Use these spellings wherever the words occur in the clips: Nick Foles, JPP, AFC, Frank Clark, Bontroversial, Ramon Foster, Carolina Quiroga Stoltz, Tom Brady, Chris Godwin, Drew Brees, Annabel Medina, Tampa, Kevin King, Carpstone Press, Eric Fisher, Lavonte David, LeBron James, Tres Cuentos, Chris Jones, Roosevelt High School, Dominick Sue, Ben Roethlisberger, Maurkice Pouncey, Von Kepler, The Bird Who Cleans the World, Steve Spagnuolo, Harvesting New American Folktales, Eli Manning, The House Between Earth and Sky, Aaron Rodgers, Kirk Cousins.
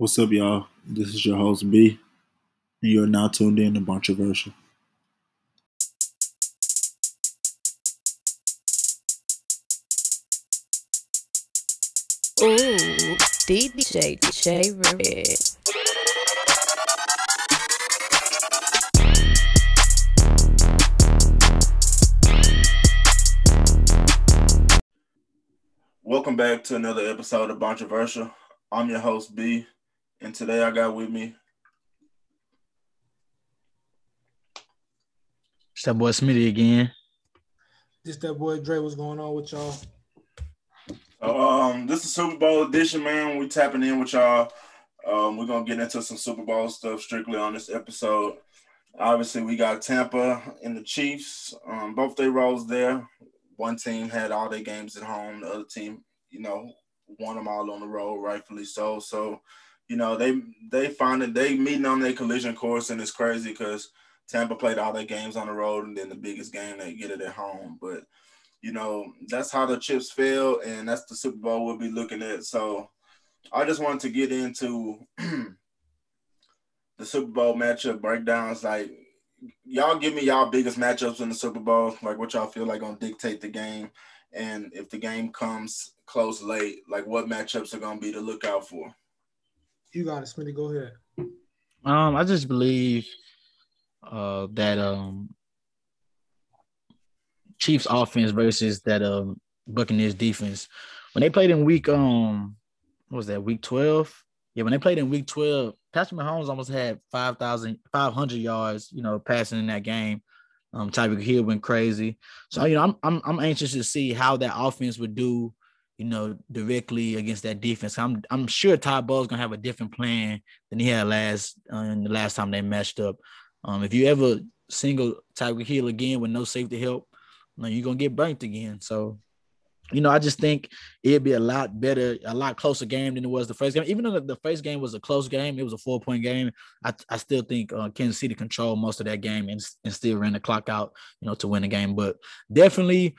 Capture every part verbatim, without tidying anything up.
What's up, y'all? This is your host, B, and you are now tuned in to Bontroversial. Ooh, D J J Red. Welcome back to another episode of Bontroversial. I'm your host, B, and today I got with me. It's that boy Smitty again. Just that boy Dre. What's going on with y'all? Um, this is Super Bowl edition, man. We tapping in with y'all. Um, we're gonna get into some Super Bowl stuff strictly on this episode. Obviously, we got Tampa and the Chiefs. Um, both their roles there. One team had all their games at home. The other team, you know, won them all on the road, rightfully so. So, you know, they they find that they meeting on their collision course, and it's crazy because Tampa played all their games on the road, and then the biggest game they get it at home, but. You know, that's how the chips fell, and that's the Super Bowl we'll be looking at. So I just wanted to get into the Super Bowl matchup breakdowns. Like, y'all give me y'all biggest matchups in the Super Bowl, like what y'all feel like going to dictate the game. And if the game comes close late, like what matchups are going to be to look out for? You got it, Smitty. Go ahead. Um, I just believe uh, that um, – Chiefs offense versus that uh, Buccaneers defense. When they played in week, um, what was that, week twelve? Yeah, when they played in week twelve, Patrick Mahomes almost had five thousand five hundred yards, you know, passing in that game. Um, Tyreek Hill went crazy. So, you know, I'm, I'm I'm anxious to see how that offense would do, you know, directly against that defense. I'm I'm sure Todd Bowles is going to have a different plan than he had last uh, the last time they matched up. Um, if you ever single Tyreek Hill again with no safety help, no, you're going to get burnt again. So, you know, I just think it'd be a lot better, a lot closer game than it was the first game. Even though the first game was a close game, it was a four-point game, I, I still think uh, Kansas City controlled most of that game and, and still ran the clock out, you know, to win the game. But definitely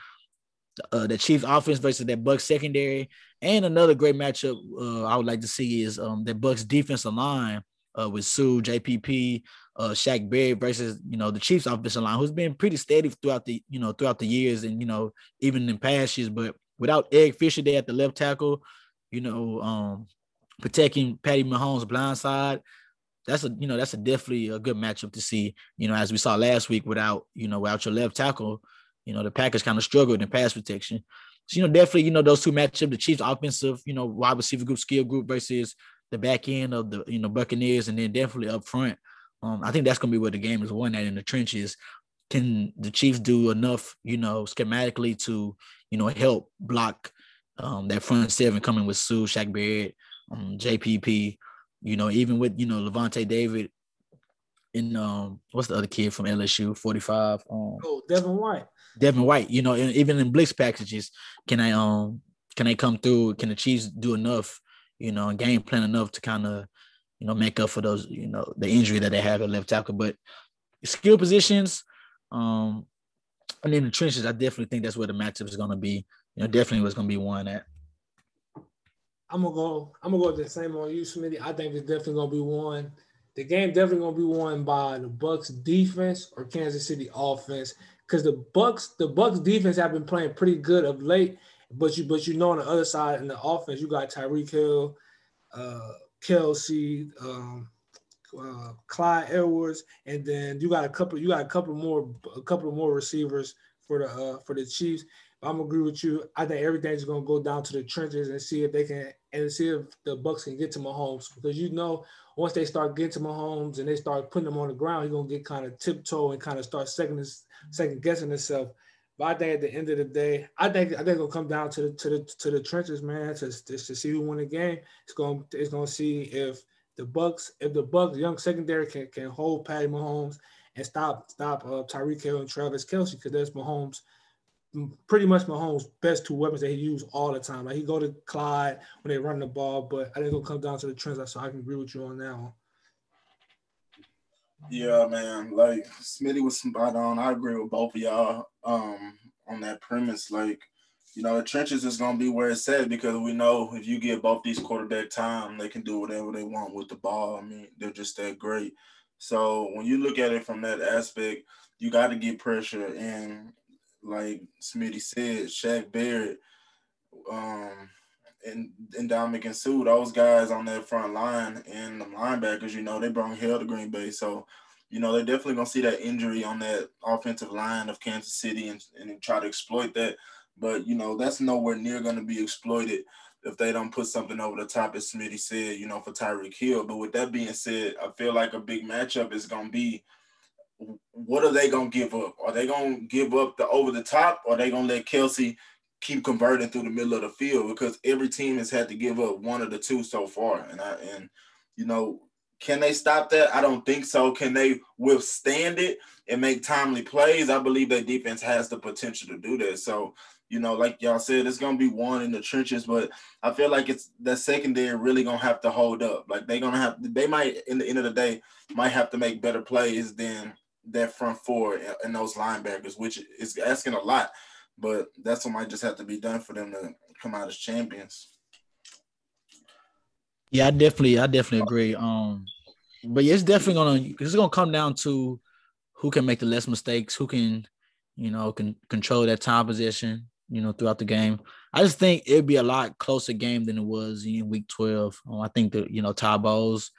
uh, the Chiefs offense versus that Bucs secondary. And another great matchup uh, I would like to see is um, that Bucs defensive line uh, with Sue, J P P, Uh, Shaq Barrett versus, you know, the Chiefs offensive line, who's been pretty steady throughout the, you know, throughout the years and, you know, even in past years. But without Eric Fisher there at the left tackle, you know, um, protecting Patty Mahomes' blind side, that's a, you know, that's a definitely a good matchup to see, you know, as we saw last week without, you know, without your left tackle, you know, the Packers kind of struggled in pass protection. So, you know, definitely, you know, those two matchups, the Chiefs offensive, you know, wide receiver group, skill group versus the back end of the, you know, Buccaneers, and then definitely up front. Um, I think that's going to be where the game is won at in the trenches. Can the Chiefs do enough, you know, schematically to, you know, help block um, that front seven coming with Sue, Shaq Barrett, um, J P P, you know, even with, you know, Lavonte David and um, what's the other kid from L S U, forty-five? Um, oh, Devin White. Devin White, you know, and even in blitz packages, can I, um, can they come through? Can the Chiefs do enough, you know, game plan enough to kind of, you know, make up for those, you know, the injury that they have at left tackle. But skill positions um, and in the trenches, I definitely think that's where the matchup is going to be. You know, definitely what's going to be won at. I'm going to go I'm going to go with the same on you, Smitty. I think it's definitely going to be won. The game definitely going to be won by the Bucs defense or Kansas City offense, because the Bucs the Bucs defense have been playing pretty good of late. But you, but you know, on the other side, in the offense, you got Tyreek Hill, uh, Kelce, um, uh, Clyde Edwards, and then you got a couple. You got a couple more, a couple more receivers for the uh, for the Chiefs. But I'm gonna agree with you. I think everything's gonna go down to the trenches and see if they can and see if the Bucs can get to Mahomes, because you know once they start getting to Mahomes and they start putting him on the ground, he's gonna get kind of tiptoe and kind of start second second guessing himself. But I think at the end of the day, I think I think it'll come down to the to the to the trenches, man. To to, to see who won the game. It's going it's going to see if the Bucs if the Bucs young secondary can, can hold Patty Mahomes and stop stop uh, Tyreek Hill and Travis Kelce, because that's Mahomes pretty much Mahomes' best two weapons that he used all the time. Like he go to Clyde when they run the ball, but I think it'll come down to the trenches. So I can agree with you on that one. Yeah, man, like Smitty was spot on. I agree with both of y'all um, on that premise. Like, you know, the trenches is going to be where it's at, because we know if you give both these quarterback time, they can do whatever they want with the ball. I mean, they're just that great. So when you look at it from that aspect, you got to get pressure. And like Smitty said, Shaq Barrett, um, and, and Dominick and Sue, those guys on that front line and the linebackers, you know, they brought hell to Green Bay. So, you know, they're definitely going to see that injury on that offensive line of Kansas City and, and try to exploit that. But, you know, that's nowhere near going to be exploited if they don't put something over the top, as Smitty said, you know, for Tyreek Hill. But with that being said, I feel like a big matchup is going to be, what are they going to give up? Are they going to give up the over the top, or are they going to let Kelce keep converting through the middle of the field? Because every team has had to give up one of the two so far. And, I, and you know, can they stop that? I don't think so. Can they withstand it and make timely plays? I believe their defense has the potential to do that. So, you know, like y'all said, it's going to be one in the trenches, but I feel like it's that secondary really going to have to hold up. Like they're going to have, they might, in the end of the day, might have to make better plays than that front four and those linebackers, which is asking a lot, but that's what might just have to be done for them to come out as champions. Yeah, I definitely, I definitely agree. Um, but yeah, it's definitely going to, it's going to come down to who can make the less mistakes, who can, you know, can control that time possession, you know, throughout the game. I just think it'd be a lot closer game than it was in week twelve. Um, I think that, you know, Todd Bowles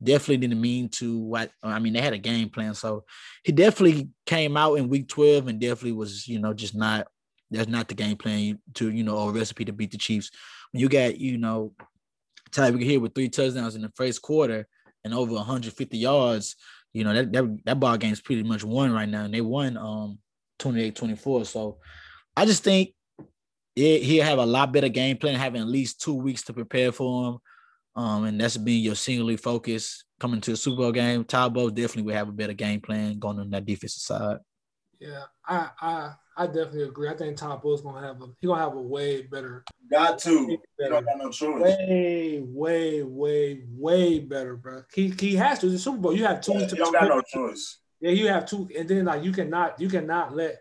definitely didn't mean to what, I mean, they had a game plan. So he definitely came out in week twelve and definitely was, you know, just not, that's not the game plan to, you know, or recipe to beat the Chiefs. When you got, you know, Tyreek Hill with three touchdowns in the first quarter and over one hundred fifty yards, you know, that, that, that ball game's pretty much won right now. And they won um, twenty-eight twenty-four. So I just think, It, he'll have a lot better game plan, having at least two weeks to prepare for him. Um, and that's being your singularly focused coming to a Super Bowl game. Todd Bowles definitely will have a better game plan going on that defensive side. Yeah, I I, I definitely agree. I think Todd Bowles gonna have a he gonna have a way better. Got to. He don't got no choice. Way, way, way, way better, bro. He he has to. It's a Super Bowl. You have two. Yeah, you don't got no choice. Yeah, you have two, and then like you cannot you cannot let.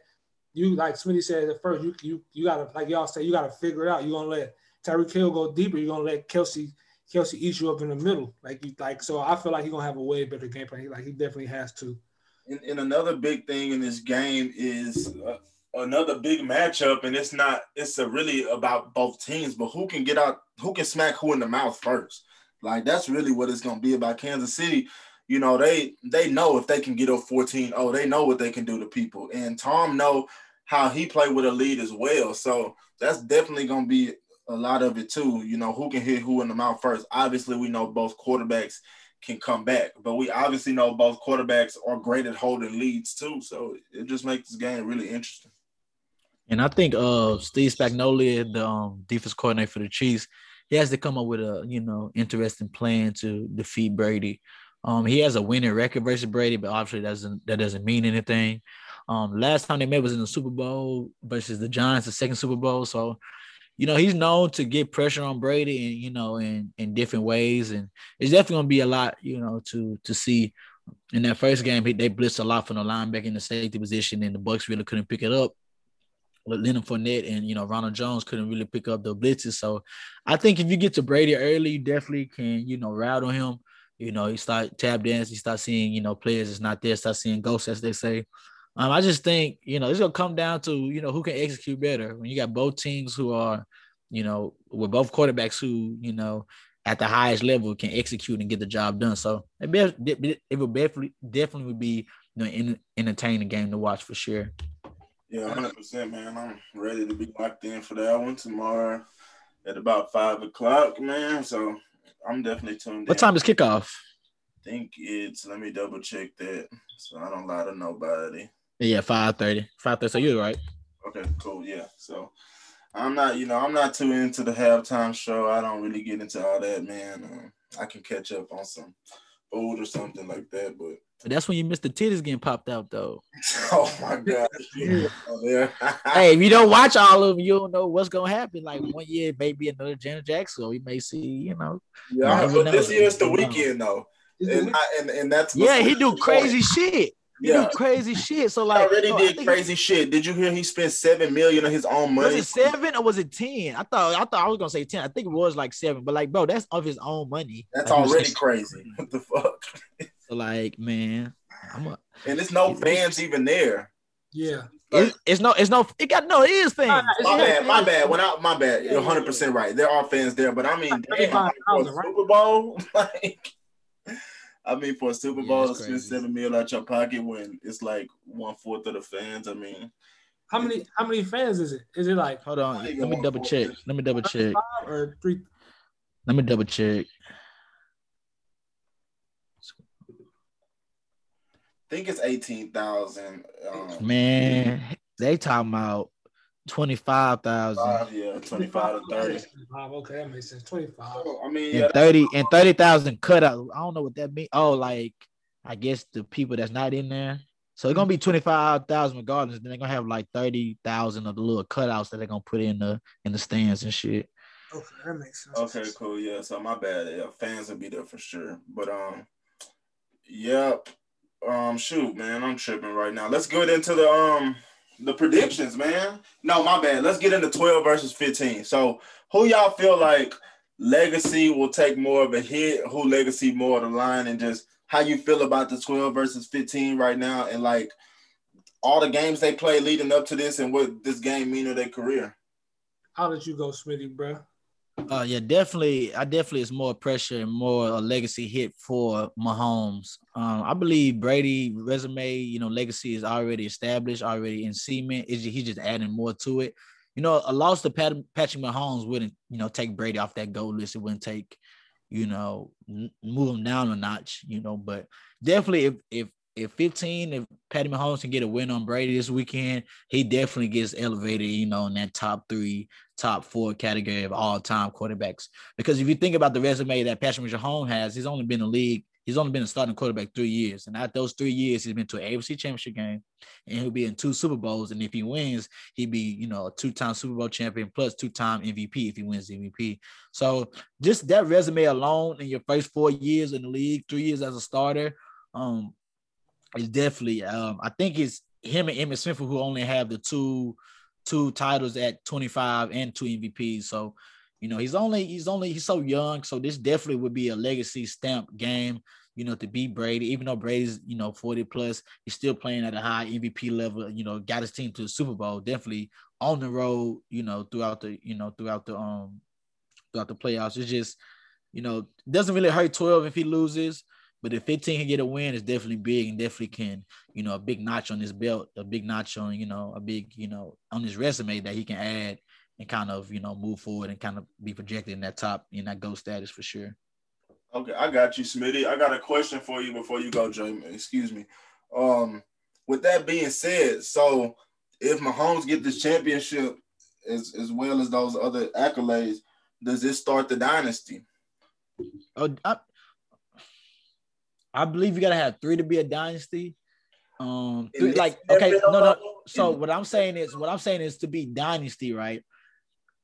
You, like Smitty said at first, you you you gotta, like y'all say, you gotta figure it out. You're gonna let Tyreek Hill go deeper, you're gonna let Kelce Kelce eat you up in the middle. Like you like so I feel like he's gonna have a way better game plan. He, like he definitely has to. And, and another big thing in this game is uh, another big matchup, and it's not it's a really about both teams, but who can get out, who can smack who in the mouth first. Like that's really what it's gonna be about. Kansas City, you know, they they know if they can get up fourteen oh, they know what they can do to people. And Tom know how he played with a lead as well. So that's definitely going to be a lot of it too. You know, who can hit who in the mouth first? Obviously, we know both quarterbacks can come back, but we obviously know both quarterbacks are great at holding leads too. So it just makes this game really interesting. And I think uh, Steve Spagnuolo, the um, defense coordinator for the Chiefs, he has to come up with a, you know, interesting plan to defeat Brady. Um, he has a winning record versus Brady, but obviously that doesn't that doesn't mean anything. Um, last time they met was in the Super Bowl versus the Giants, the second Super Bowl. So, you know, he's known to get pressure on Brady, and you know, in in different ways. And it's definitely going to be a lot, you know, to to see. In that first game, he, they blitzed a lot from the linebacker in the safety position, and the Bucs really couldn't pick it up. With Leonard Fournette and, you know, Ronald Jones couldn't really pick up the blitzes. So, I think if you get to Brady early, you definitely can, you know, rattle him. You know, you start tap dancing, you start seeing, you know, players that's not there, start seeing ghosts, as they say. Um, I just think, you know, it's going to come down to, you know, who can execute better. When you got both teams who are, you know, with both quarterbacks who, you know, at the highest level can execute and get the job done. So it, be, it would definitely, definitely would be, you know, an entertaining game to watch for sure. Yeah, one hundred percent, man. I'm ready to be locked in for that one tomorrow at about five o'clock, man. So I'm definitely tuned in. What time is kickoff? I think it's, let me double check that so I don't lie to nobody. Yeah, five thirty. five thirty, so you're right. Okay, cool, yeah. So I'm not, you know, I'm not too into the halftime show. I don't really get into all that, man. Um, I can catch up on some food or something like that, but. But that's when you miss the titties getting popped out, though. Oh, my gosh. Yeah. Yeah. Hey, if you don't watch all of them, you don't know what's going to happen. Like, one year, maybe another Janet Jackson, or we may see, you know. Yeah, but this year's the weekend, though. And, I, and, and that's yeah, he do crazy shit. You yeah. do crazy shit. So like, he already you know, did crazy he, shit. Did you hear he spent seven million of his own money? Was it seven or was it ten? I thought I thought I was gonna say ten. I think it was like seven. But like, bro, that's of his own money. That's like, already crazy. Shit. What the fuck? So like, man, I'm a, and there's no fans even there. Yeah, like, it's, it's no, it's no. It got no. It is fans. My bad, my bad. When I, my bad. You're one hundred percent right. There are fans there, but I mean, damn, like for a Super Bowl, like. I mean, for a Super Bowl, yeah, spend seven mil out your pocket when it's like one fourth of the fans. I mean, how many how many fans is it? Is it like? Hold on, let me double check. Let me double check. Or three. Let me double check. I think it's eighteen thousand. Um, Man, they talking about twenty five thousand. Yeah, twenty five to thirty. Okay, that makes sense. Twenty five. So, I mean, and yeah, thirty and thirty thousand cutout. I don't know what that means. Oh, like I guess the people that's not in there. So it's gonna be twenty five thousand regardless. Then they're gonna have like thirty thousand of the little cutouts that they're gonna put in the in the stands and shit. Okay, that makes sense. Okay, cool. Yeah. So my bad. Yeah, fans will be there for sure. But um, yep. Yeah. Um, shoot, man, I'm tripping right now. Let's get into the um the predictions, man. No, my bad. Let's get into twelve versus fifteen. So, who y'all feel like legacy will take more of a hit? Who legacy more of the line? And just how you feel about the twelve versus fifteen right now, and like all the games they play leading up to this, and what this game mean to their career. How did you go, Smitty, bro? Uh, yeah, definitely. I definitely is more pressure and more a legacy hit for Mahomes. Um, I believe Brady resume, you know, legacy is already established, already in cement. It's just, he's just adding more to it. You know, a loss to Pat, Patrick Mahomes wouldn't, you know, take Brady off that goal list. It wouldn't take, you know, move him down a notch. You know, but definitely if if if fifteen, if Patty Mahomes can get a win on Brady this weekend, he definitely gets elevated, you know, in that top three, top four category of all-time quarterbacks. Because if you think about the resume that Patrick Mahomes has, he's only been in the league, he's only been a starting quarterback three years. And at those three years, he's been to an A F C championship game, and he'll be in two Super Bowls. And if he wins, he'd be, you know, a two-time Super Bowl champion plus two-time M V P if he wins the M V P. So just that resume alone in your first four years in the league, three years as a starter, um, it's definitely, um, I think it's him and Emmitt Smith who only have the two two titles at twenty-five and two M V Ps. So, you know, he's only, he's only, he's so young. So this definitely would be a legacy stamp game, you know, to beat Brady. Even though Brady's, you know, forty plus, he's still playing at a high M V P level, you know, got his team to the Super Bowl, definitely on the road, you know, throughout the, you know, throughout the, um, throughout the playoffs. It's just, you know, doesn't really hurt twelve if he loses. But if fifteen can get a win, it's definitely big and definitely can, you know, a big notch on his belt, a big notch on, you know, a big, you know, on his resume that he can add and kind of, you know, move forward and kind of be projected in that top, in that GOAT status for sure. Okay, I got you, Smitty. I got a question for you before you go, Jay. Excuse me. Um, with that being said, so if Mahomes get this championship as, as well as those other accolades, does this start the dynasty? Oh, I- I believe you gotta have three to be a dynasty. Um, three, like okay, no, no. So what I'm saying is, what I'm saying is to be dynasty, right?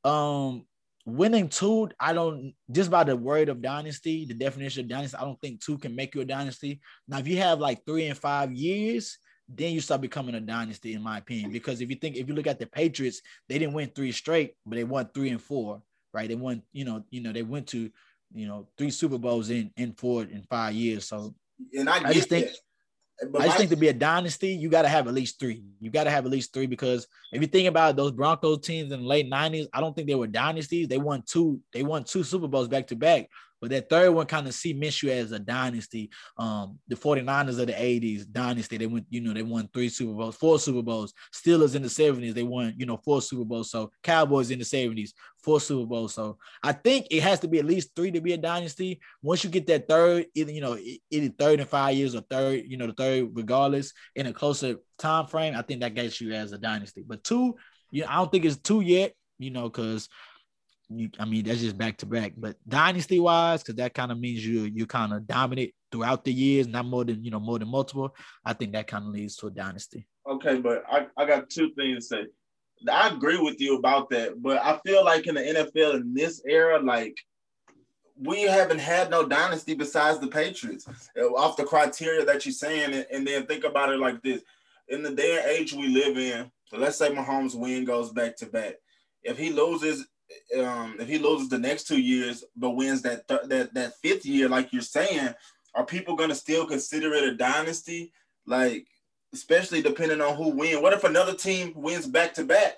Um, winning two, I don't just by the word of dynasty, the definition of dynasty, I don't think two can make you a dynasty. Now, if you have like three and five years, then you start becoming a dynasty, in my opinion. Because if you think, if you look at the Patriots, they didn't win three straight, but they won three and four, right? They won, you know, you know, they went to. You know, three Super Bowls in in four in five years. So, and I, I just think, but I just my, think to be a dynasty, you got to have at least three. You got to have at least three because if you think about those Broncos teams in the late nineties, I don't think they were dynasties. They won two. They won two Super Bowls back to back. But that third one kind of cements you as a dynasty. Um, the 49ers of the eighties, dynasty. They went, you know, they won three Super Bowls, four Super Bowls. Steelers in the seventies, they won, you know, four Super Bowls. So Cowboys in the seventies, four Super Bowls. So I think it has to be at least three to be a dynasty. Once you get that third, either, you know, either third in five years or third, you know, the third, regardless, in a closer time frame, I think that gets you as a dynasty. But two, you know, I don't think it's two yet, you know, because – You, I mean, that's just back to back, but dynasty wise, because that kind of means you you kind of dominate throughout the years, not more than you know more than multiple. I think that kind of leads to a dynasty. Okay, but I, I got two things to say. I agree with you about that, but I feel like in the N F L in this era, like we haven't had no dynasty besides the Patriots off the criteria that you're saying. And, and then think about it like this. In the day and age we live in, so let's say Mahomes' win goes back to back. If he loses, um, if he loses the next two years, but wins that th- that that fifth year, like you're saying, are people going to still consider it a dynasty? Like, especially depending on who wins. What if another team wins back to back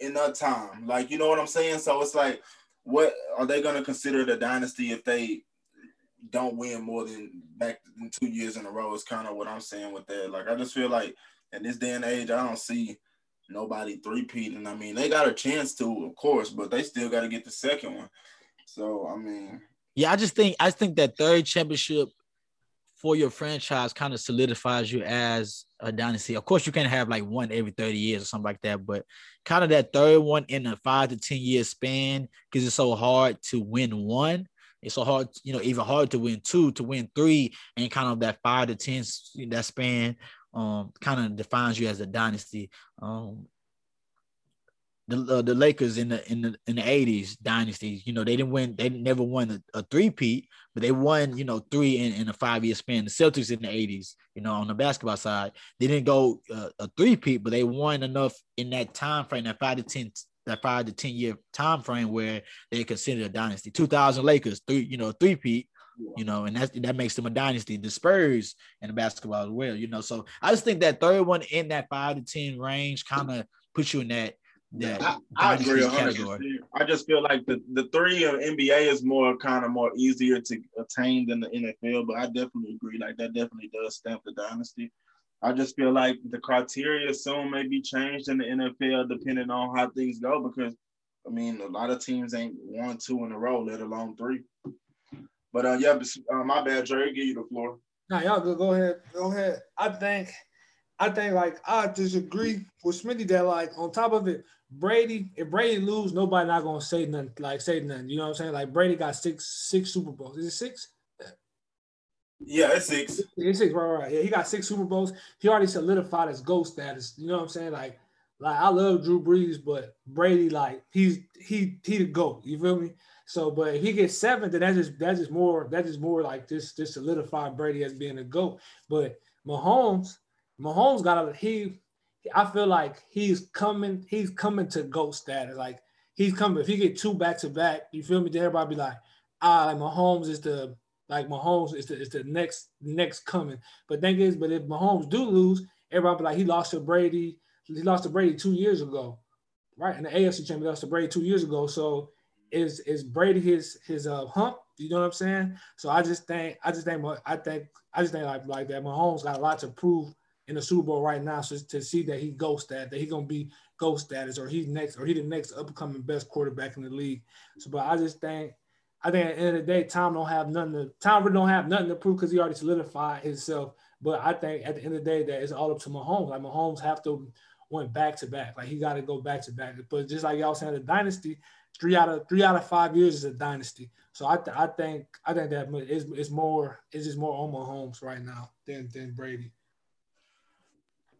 in that time? Like, you know what I'm saying? So it's like, what are they going to consider it a dynasty if they don't win more than back than two years in a row? Is kind of what I'm saying with that. Like, I just feel like in this day and age, I don't see nobody three-peating. I mean, they got a chance to, of course, but they still got to get the second one. So, I mean. Yeah, I just think I think that third championship for your franchise kind of solidifies you as a dynasty. Of course, you can't have like one every thirty years or something like that, but kind of that third one in a five to ten year span, because it's so hard to win one. It's so hard, you know, even hard to win two, to win three, and kind of that five to ten, that span um, kind of defines you as a dynasty. Um, the uh, the Lakers in the in the in the eighties dynasty, you know, they didn't win, they never won a, a three-peat, but they won, you know, three in, in a five-year span. The Celtics in the eighties, you know, on the basketball side, they didn't go uh, a three-peat, but they won enough in that time frame, that five to ten. That five to ten year time frame where they consider a dynasty. two thousand Lakers, three, you know, three-peat, yeah. You know, and that that makes them a dynasty. The Spurs and the basketball as well, you know. So I just think that third one in that five to ten range kind of puts you in that that I, I agree category. I just feel like the, the three of N B A is more kind of more easier to attain than the N F L, but I definitely agree. Like that definitely does stamp the dynasty. I just feel like the criteria soon may be changed in the N F L depending on how things go because, I mean, a lot of teams ain't one, two in a row, let alone three. But, uh, yeah, uh, my bad, Jerry, give you the floor. No, y'all go, go ahead. Go ahead. I think, I think, like, I disagree with Smitty that, like, on top of it, Brady, if Brady lose, nobody not going to say nothing, like, say nothing. You know what I'm saying? Like, Brady got six six Super Bowls. Is it six? Yeah, it's six. It's six, right, right. Yeah, he got six Super Bowls. He already solidified his GOAT status. You know what I'm saying? Like, like I love Drew Brees, but Brady, like, he's he he the GOAT. You feel me? So, but if he gets seven, then that's just that's just more that's just more like this this solidified Brady as being a GOAT. But Mahomes, Mahomes got a he. I feel like he's coming. He's coming to GOAT status. Like he's coming. If he get two back to back, you feel me? Then everybody be like, ah, like Mahomes is the Like Mahomes is the, is the next next coming. But thing is, but if Mahomes do lose, everybody be like, he lost to Brady. He lost to Brady two years ago, right? In the A F C Championship, he lost to Brady two years ago. So is is Brady his his uh, hump? You know what I'm saying? So I just think I just think I think I just think like like that. Mahomes got a lot to prove in the Super Bowl right now. So to see that he GOAT status, that he gonna be GOAT status, or he's next, or he the next upcoming best quarterback in the league. So, but I just think. I think at the end of the day, Tom don't have nothing to Tom really don't have nothing to prove because he already solidified himself. But I think at the end of the day, that it's all up to Mahomes. Like Mahomes have to went back to back. Like he got to go back to back. But just like y'all saying, the dynasty, three out of three out of five years is a dynasty. So I th- I think I think that it's, it's more it's just more on Mahomes right now than than Brady.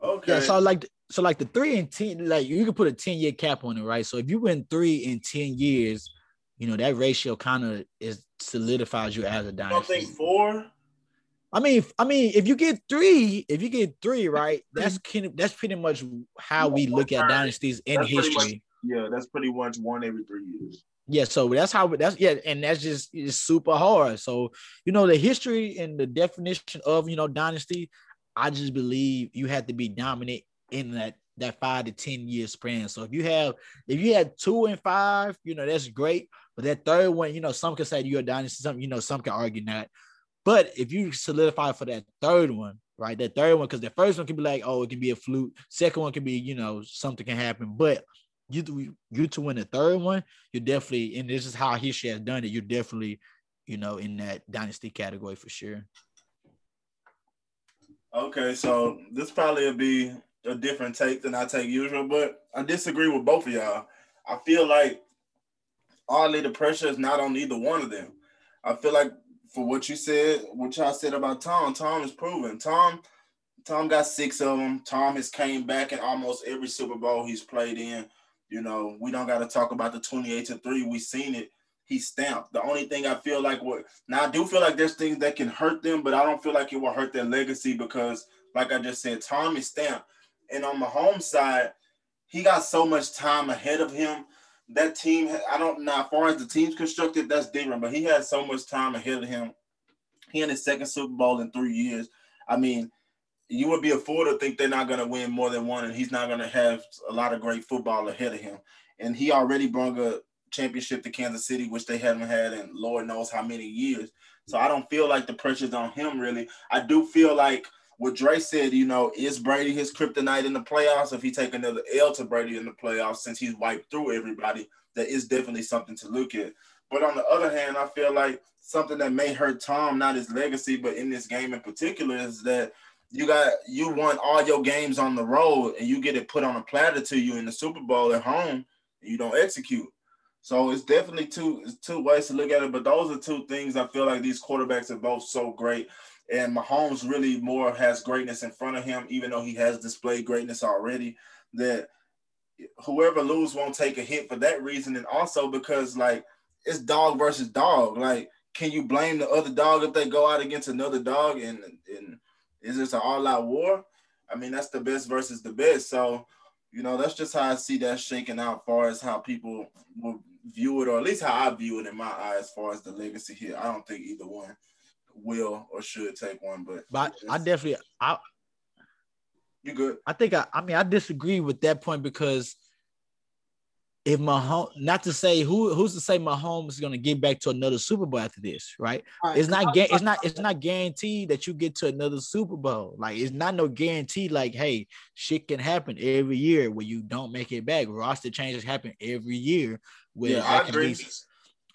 Okay. Yeah, so like so like the three and ten, like you can put a ten year cap on it, right? So if you win three in ten years. You know, that ratio kind of is solidifies you as a dynasty. I don't think four. I mean, I mean, if you get three, if you get three, right, that's can, that's pretty much how we look at dynasties in that's history. Much, yeah, that's pretty much one every three years. Yeah, so that's how that's yeah, and that's just it's super hard. So, you know, the history and the definition of, you know, dynasty, I just believe you have to be dominant in that. that five to ten year span. So if you have, if you had two and five, you know, that's great. But that third one, you know, some can say you're a dynasty, some, you know, some can argue not. But if you solidify for that third one, right, that third one, because the first one can be like, oh, it can be a fluke. Second one can be, you know, something can happen. But you, you to win the third one, you're definitely, and this is how history has done it, you're definitely, you know, in that dynasty category for sure. Okay, so this probably will be a different take than I take usual, but I disagree with both of y'all. I feel like oddly the pressure is not on either one of them. I feel like for what you said, what y'all said about Tom, Tom is proven. Tom, Tom got six of them. Tom has came back in almost every Super Bowl he's played in. You know, we don't got to talk about the twenty-eight to three. We seen it. he stamped. The only thing I feel like what now I do feel like there's things that can hurt them, but I don't feel like it will hurt their legacy because, like I just said, Tom is stamped. And on Mahomes' side, he got so much time ahead of him. That team, I don't know, as far as the team's constructed, that's different, but he has so much time ahead of him. He in his second Super Bowl in three years. I mean, you would be a fool to think they're not going to win more than one, and he's not going to have a lot of great football ahead of him. And he already brought a championship to Kansas City, which they haven't had in Lord knows how many years. So I don't feel like the pressure's on him, really. I do feel like what Dre said, you know, is Brady his kryptonite in the playoffs? If he take another L to Brady in the playoffs, since he's wiped through everybody, that is definitely something to look at. But on the other hand, I feel like something that may hurt Tom, not his legacy, but in this game in particular, is that you got you won all your games on the road and you get it put on a platter to you in the Super Bowl at home, and you don't execute. So it's definitely two, it's two ways to look at it. But those are two things I feel like these quarterbacks are both so great. And Mahomes really more has greatness in front of him, even though he has displayed greatness already, that whoever loses won't take a hit for that reason. And also because, like, it's dog versus dog. Like, can you blame the other dog if they go out against another dog? And, and is this an all-out war? I mean, that's the best versus the best. So, you know, that's just how I see that shaking out as far as how people will view it, or at least how I view it in my eyes as far as the legacy here. I don't think either one will or should take one, but but I definitely I you good. I think I I mean I disagree with that point because if Mahomes, not to say who who's to say Mahomes is going to get back to another Super Bowl after this, right? right. It's not it's not it's not guaranteed that you get to another Super Bowl. Like, it's not no guarantee. Like, hey, shit can happen every year where you don't make it back. Roster changes happen every year. Where yeah, I agree. Be,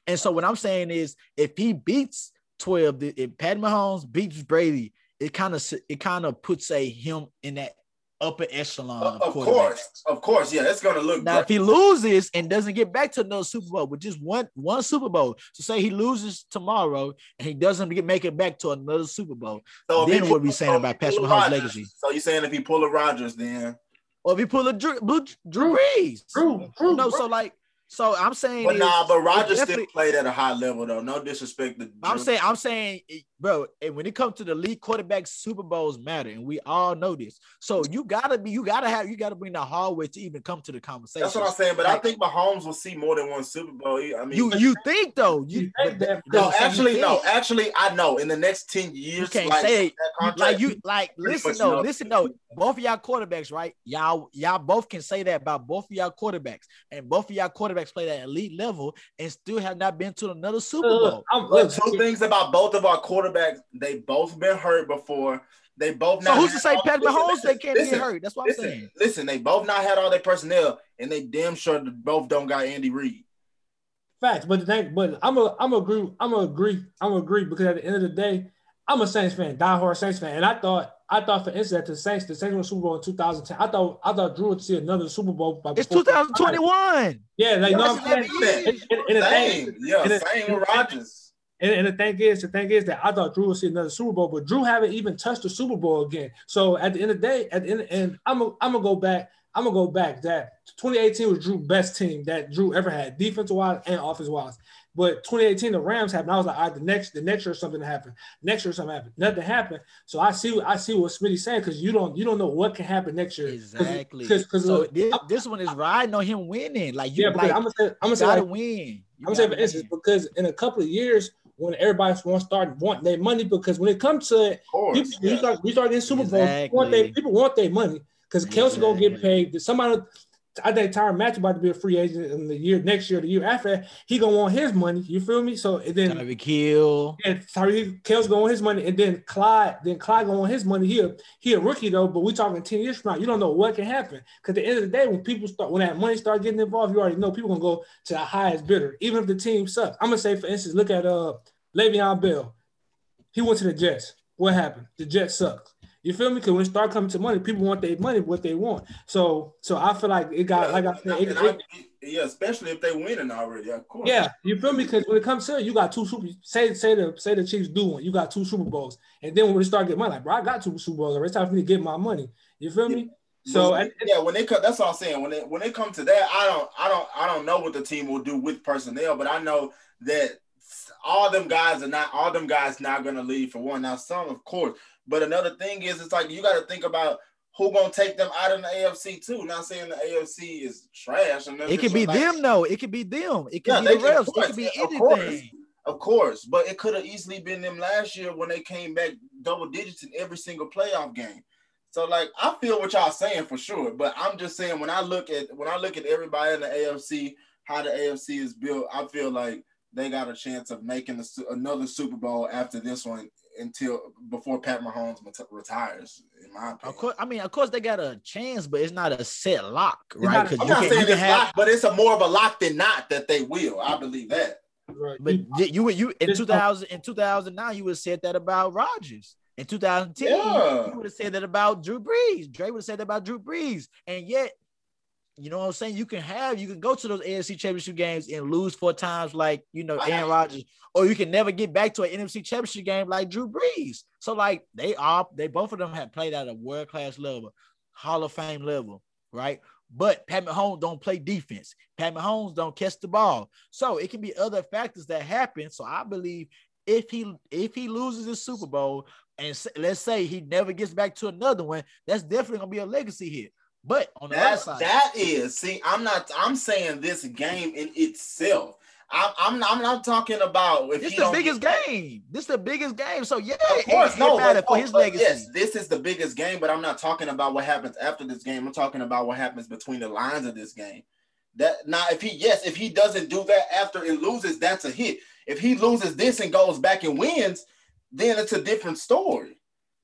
and so what I'm saying is, if he beats twelve, if Pat Mahomes beats Brady, it kind of it kind of puts a him in that upper echelon. Of, of course, of course, yeah, it's gonna look. Now, great. If he loses and doesn't get back to another Super Bowl, with just one one Super Bowl, so say he loses tomorrow and he doesn't get, make it back to another Super Bowl, so then what are we saying about Patrick Mahomes' legacy? So you saying if he pull a Rodgers, then, or if he pull a Drew, Drew Brees, Drew, Drew, no, so like. So I'm saying, but nah, but Rodgers still played at a high level though. No disrespect to Drew. I'm saying, I'm saying, bro. And when it comes to the league, quarterbacks, Super Bowls matter, and we all know this. So you gotta be, you gotta have, you gotta bring the hardware to even come to the conversation. That's what I'm saying. But like, I think Mahomes will see more than one Super Bowl. I mean, you you think though? You, you think that, no, actually, no, think. actually, I know. In the next ten years, you can't like, say contract, like you like. Listen though, no, listen though. No, both of y'all quarterbacks, right? Y'all y'all both can say that about both of y'all quarterbacks, and both of y'all quarterbacks played at elite level and still have not been to another Super Bowl. Uh, look, two things about both of our quarterbacks: they both been hurt before. They both. So not who's to say Pat Mahomes they can't listen, get hurt? That's what listen, I'm saying. Listen, they both not had all their personnel, and they damn sure both don't got Andy Reid. Facts, but the thing, but I'm a, I'm a agree, I'm a agree, I'm a agree because at the end of the day, I'm a Saints fan, diehard Saints fan, and I thought. I thought, for instance, that the Saints, the Saints won the Super Bowl in two thousand ten. I thought, I thought Drew would see another Super Bowl. By it's two thousand twenty-one. Yeah, like, you know what I'm saying? And, and, and the same. Thing, yeah, and same with Rodgers. And, and the thing is, the thing is that I thought Drew would see another Super Bowl, but Drew haven't even touched the Super Bowl again. So at the end of the day, at the end, and I'm, I'm gonna go back. I'm gonna go back. That twenty eighteen was Drew's best team that Drew ever had, defensive wise and offense wise. But twenty eighteen, the Rams happened. I was like, all right, the next, the next year something happened. Next year something happened. Nothing happened. So I see, I see what Smitty's saying because you don't, you don't know what can happen next year. Exactly. Cause, cause, cause so look, this, I, this one is riding on him winning. Like you, yeah, like, I'm gonna say, I'm gonna say, like, win. You I'm gonna say for instance because in a couple of years when everybody wants to start wanting their money because when it comes to it, you, yeah. you start, we start getting Super Bowls. Exactly. Want they, people want their money because Kelce exactly. gonna get paid. Somebody. I think Tyron Matthew about to be a free agent in the year next year, the year after. He gonna want his money. You feel me? So and then Tyreek Hill, yeah, Tyreek Hill's gonna want his money, and then Clyde, then Clyde gonna want his money. He a, he a rookie though, but we talking ten years from now. You don't know what can happen because at the end of the day, when people start, when that money start getting involved, you already know people gonna go to the highest bidder, even if the team sucks. I'm gonna say, for instance, look at uh Le'Veon Bell. He went to the Jets. What happened? The Jets sucked. You feel me? Because when it start coming to money, people want their money, what they want. So, so I feel like it got, yeah, like I said, it, I, it, yeah, especially if they winning already, of course. Yeah, you feel me? Because when it comes to it, you got two Super. Say, say the, say the Chiefs do one. You got two Super Bowls, and then when we start getting money, like, bro, I got two Super Bowls. It's time for me to get my money. You feel yeah. me? So and, yeah, when they come, that's all I'm saying. When they when they come to that, I don't, I don't, I don't know what the team will do with personnel, but I know that all them guys are not, all them guys not gonna leave for one. Now some, of course, but another thing is, it's like you got to think about who gonna take them out of the A F C too. Not saying the A F C is trash. And it could be like, them though. It could be them. It could yeah, be the refs. It could be anything. Of course. Of course, but it could have easily been them last year when they came back double digits in every single playoff game. So, like, I feel what y'all saying for sure, but I'm just saying when I look at when I look at everybody in the A F C, how the A F C is built, I feel like they got a chance of making a, another Super Bowl after this one until before Pat Mahomes retires. In my opinion, of course, I mean, of course they got a chance, but it's not a set lock, right? Not, I'm not saying it's have... locked, but it's a more of a lock than not that they will. I believe that. Right. But you would you in two thousand in two thousand nine you would have said that about Rodgers. In two thousand ten, yeah. you would have said that about Drew Brees. Dre would have said that about Drew Brees. And yet, you know what I'm saying? You can have, you can go to those A F C championship games and lose four times like, you know, Aaron Rodgers. Or you can never get back to an N F C championship game like Drew Brees. So, like, they are, they both of them have played at a world-class level, Hall of Fame level, right? But Pat Mahomes don't play defense. Pat Mahomes don't catch the ball. So, it can be other factors that happen. So, I believe if he if he loses his Super Bowl, and let's say he never gets back to another one, that's definitely going to be a legacy hit. But on the that, other side. That is. See, I'm not – I'm saying this game in itself. I, I'm, not, I'm not talking about – This is the biggest get, game. This is the biggest game. So, yeah, of course, no, but, for his legacy. Yes, this is the biggest game, but I'm not talking about what happens after this game. I'm talking about what happens between the lines of this game. That now, if he – yes, if he doesn't do that after it loses, that's a hit. If he loses this and goes back and wins – then it's a different story.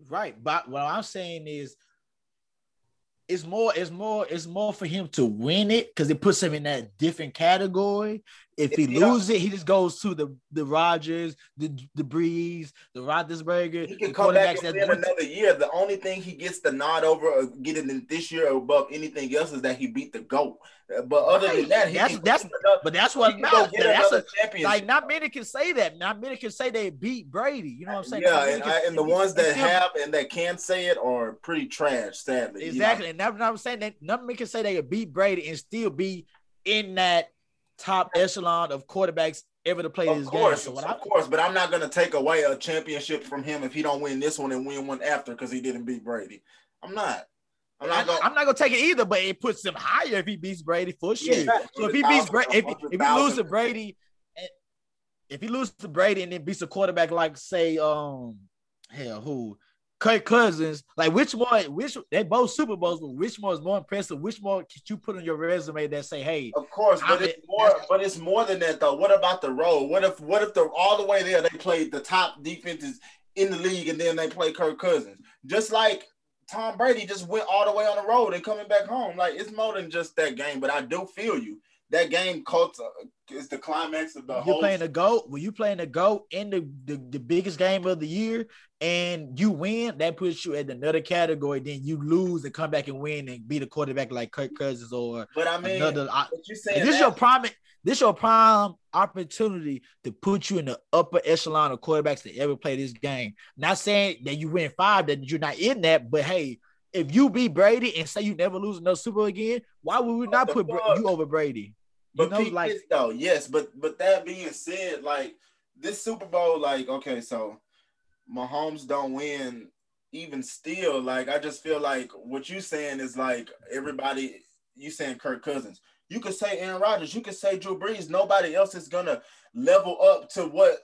Right. But what I'm saying is it's more, it's more, it's more for him to win it because it puts him in that different category. If, if he, he loses it, he just goes to the, the Rodgers, the, the Breeze, the Roethlisberger. He can come back and win another year. The only thing he gets the nod over or getting in this year above anything else is that he beat the GOAT. But other right. than that, he that's, can that's, another, but that's what matters. That's a champion. Like not many can say that. Not many can say they beat Brady. You know what I'm saying? Yeah, and, can, I, and the ones that have and that can say it are pretty trash, sadly. Exactly, you know? And that's what I'm saying. That not many can say they beat Brady and still be in that top echelon of quarterbacks ever to play this game. So what of I, course, but I'm not going to take away a championship from him if he don't win this one and win one after because he didn't beat Brady. I'm not. I'm not going. I'm not going to take it either. But it puts him higher if he beats Brady for sure. Yeah, exactly. So if he beats Brady, if, if he loses to Brady, if he loses to Brady and then beats a quarterback like say, um, hell, who? Kirk Cousins, like which more, which they both Super Bowls, but which more is more impressive? Which more could you put on your resume that say, "Hey"? Of course, but I'm it's a, more, but it's more than that though. What about the road? What if, what if they're all the way there? They played the top defenses in the league, and then they play Kirk Cousins, just like Tom Brady just went all the way on the road and coming back home. Like it's more than just that game. But I do feel you. That game culture is the climax of the You're whole. You're playing the GOAT. When you playing the GOAT in the, the, the biggest game of the year and you win, that puts you at another category. Then you lose and come back and win and beat a quarterback like Kirk Cousins or but I mean, another. But you saying this is your prime. This your prime opportunity to put you in the upper echelon of quarterbacks that ever play this game. Not saying that you win five, that you're not in that, but hey, if you beat Brady and say you never lose another Super Bowl again, why would we not put fuck? you over Brady? But you know, like this, though, yes, but but that being said, like this Super Bowl, like okay, so Mahomes don't win, even still, like I just feel like what you saying is like everybody, you saying Kirk Cousins, you could say Aaron Rodgers, you could say Drew Brees, nobody else is gonna level up to what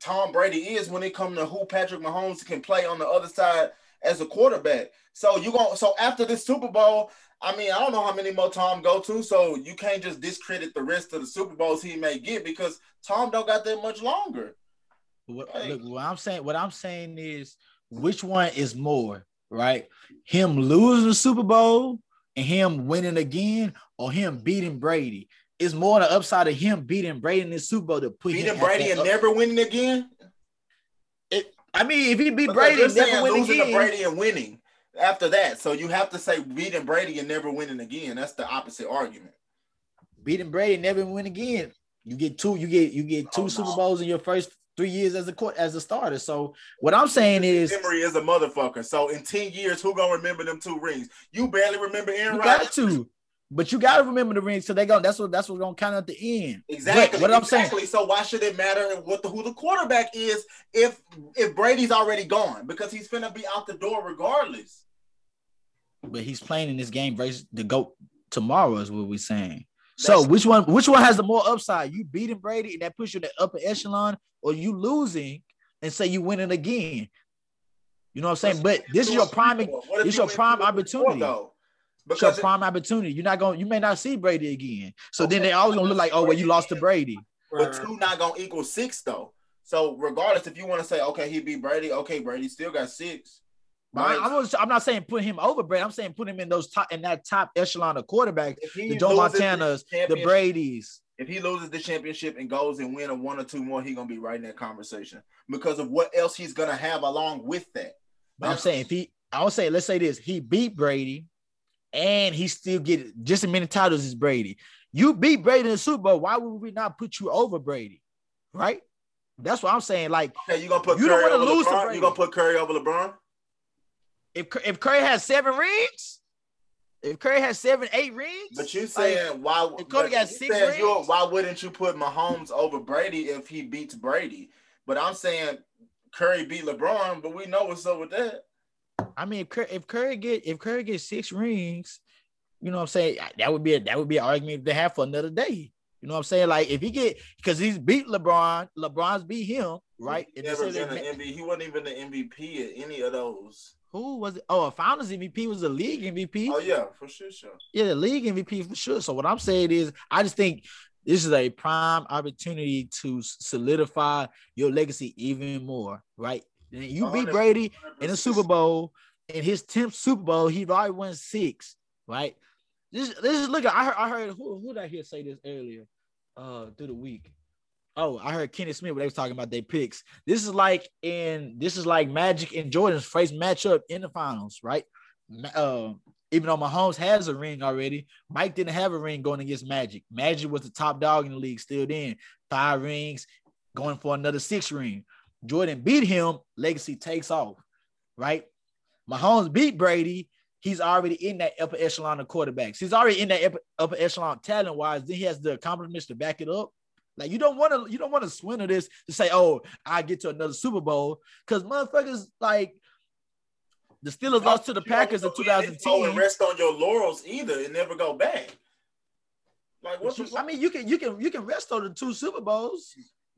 Tom Brady is when it comes to who Patrick Mahomes can play on the other side as a quarterback. So you going so after this Super Bowl, I mean, I don't know how many more Tom go to, so you can't just discredit the rest of the Super Bowls he may get because Tom don't got that much longer. What, like, look, what I'm saying, what I'm saying is, which one is more, right? Him losing the Super Bowl and him winning again, or him beating Brady? It's more the upside of him beating Brady in the Super Bowl to put beating him Brady and up. Never winning again. I mean, if he beat because Brady and never win losing again. To Brady and winning after that. So you have to say beating Brady and never winning again. That's the opposite argument. Beating Brady and never win again. You get two, you get you get two oh, no. Super Bowls in your first three years as a court as a starter. So what I'm saying is memory is a motherfucker. So in ten years, who gonna remember them two rings? You barely remember Aaron Rodgers. You got to, but you gotta remember the rings. So they go. That's what that's what's gonna count at the end. Exactly. But what I'm exactly. saying. So why should it matter what the who the quarterback is if if Brady's already gone? Because he's finna be out the door regardless. But he's playing in this game versus the GOAT tomorrow is what we're saying. So That's which one which one has the more upside? You beating Brady and that puts you in the upper echelon, or you losing and say you winning again? You know what I'm saying? But this is your prime, it's your prime opportunity. It's your prime opportunity. You're not going you may not see Brady again. So okay. then they always gonna look like, oh well, you lost to Brady. But two not gonna equal six though. So regardless, if you want to say, okay, he beat Brady, okay, Brady still got six. Right. I'm, not, I'm not saying put him over Brady. I'm saying put him in those top in that top echelon of quarterbacks, the Joe Montanas, the Bradys. If he loses the championship and goes and win a one or two more, he's gonna be right in that conversation because of what else he's gonna have along with that. But That's, I'm saying if he, I would say, let's say this: he beat Brady, and he still get just as many titles as Brady. You beat Brady in the Super Bowl. Why would we not put you over Brady? Right? That's what I'm saying. Like okay, you gonna put you Curry don't want to lose. LeBron? To you gonna put Curry over LeBron? If if Curry has seven rings, if Curry has seven, eight rings, but you saying like, why? If Curry got six rings, why wouldn't you put Mahomes over Brady if he beats Brady? But I'm saying Curry beat LeBron, but we know what's up with that. I mean, if, if Curry get if Curry gets six rings, you know what I'm saying, that would be a, that would be an argument to have for another day. You know what I'm saying? Like if he get because he's beat LeBron, LeBron's beat him, right? He, never been an M V P. He wasn't even the M V P at any of those. Who was it? Oh, a Founders M V P was a league M V P. Oh, yeah, for sure, sure. Yeah, the league M V P for sure. So what I'm saying is I just think this is a prime opportunity to solidify your legacy even more, right? You beat Brady in the Super Bowl. In his tenth Super Bowl, he'd already won six, right? This, this is look. I heard, I heard who, who did I hear say this earlier uh, through the week? Oh, I heard Kenny Smith when they was talking about their picks. This is like in this is like Magic and Jordan's first matchup in the finals, right? Uh, even though Mahomes has a ring already, Mike didn't have a ring going against Magic. Magic was the top dog in the league still then. Five rings, going for another six ring. Jordan beat him, legacy takes off, right? Mahomes beat Brady. He's already in that upper echelon of quarterbacks. He's already in that upper, upper echelon talent-wise. Then he has the accomplishments to back it up. Like you don't want to, you don't want to swindle this to say, "Oh, I get to another Super Bowl," because motherfuckers like the Steelers no, lost to the Packers in two thousand ten. And rest on your laurels either and never go back. Like what? You, I mean, you can you can you can rest on the two Super Bowls.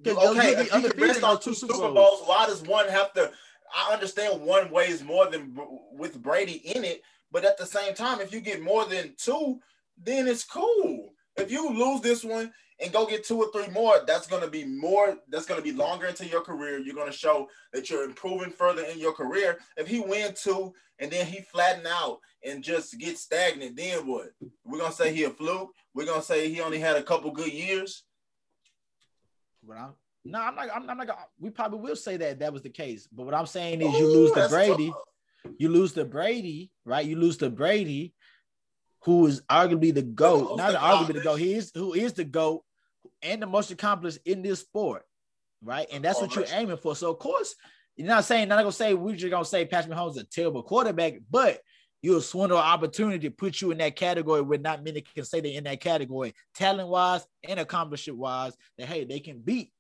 Okay, if you can rest on two Super Bowls. Bowls, why does one have to? I understand one weighs more than with Brady in it, but at the same time, if you get more than two, then it's cool. If you lose this one and go get two or three more, that's going to be more, that's going to be longer into your career. You're going to show that you're improving further in your career. If he wins two and then he flatten out and just get stagnant, then what? We're going to say he a fluke? We're going to say he only had a couple good years? Well, no, I'm not, I'm not, we probably will say that that was the case. But what I'm saying is Ooh, you lose to Brady, tough. you lose to Brady, right? You lose to Brady. Who is arguably the GOAT, not the arguably the GOAT, he is, who is the GOAT and the most accomplished in this sport, right? And that's what you're aiming for. So, of course, you're not saying, not going to say, we're just going to say Patrick Mahomes is a terrible quarterback, but you'll swindle an opportunity to put you in that category where not many can say they're in that category, talent-wise and accomplishment-wise, that, hey, they can beat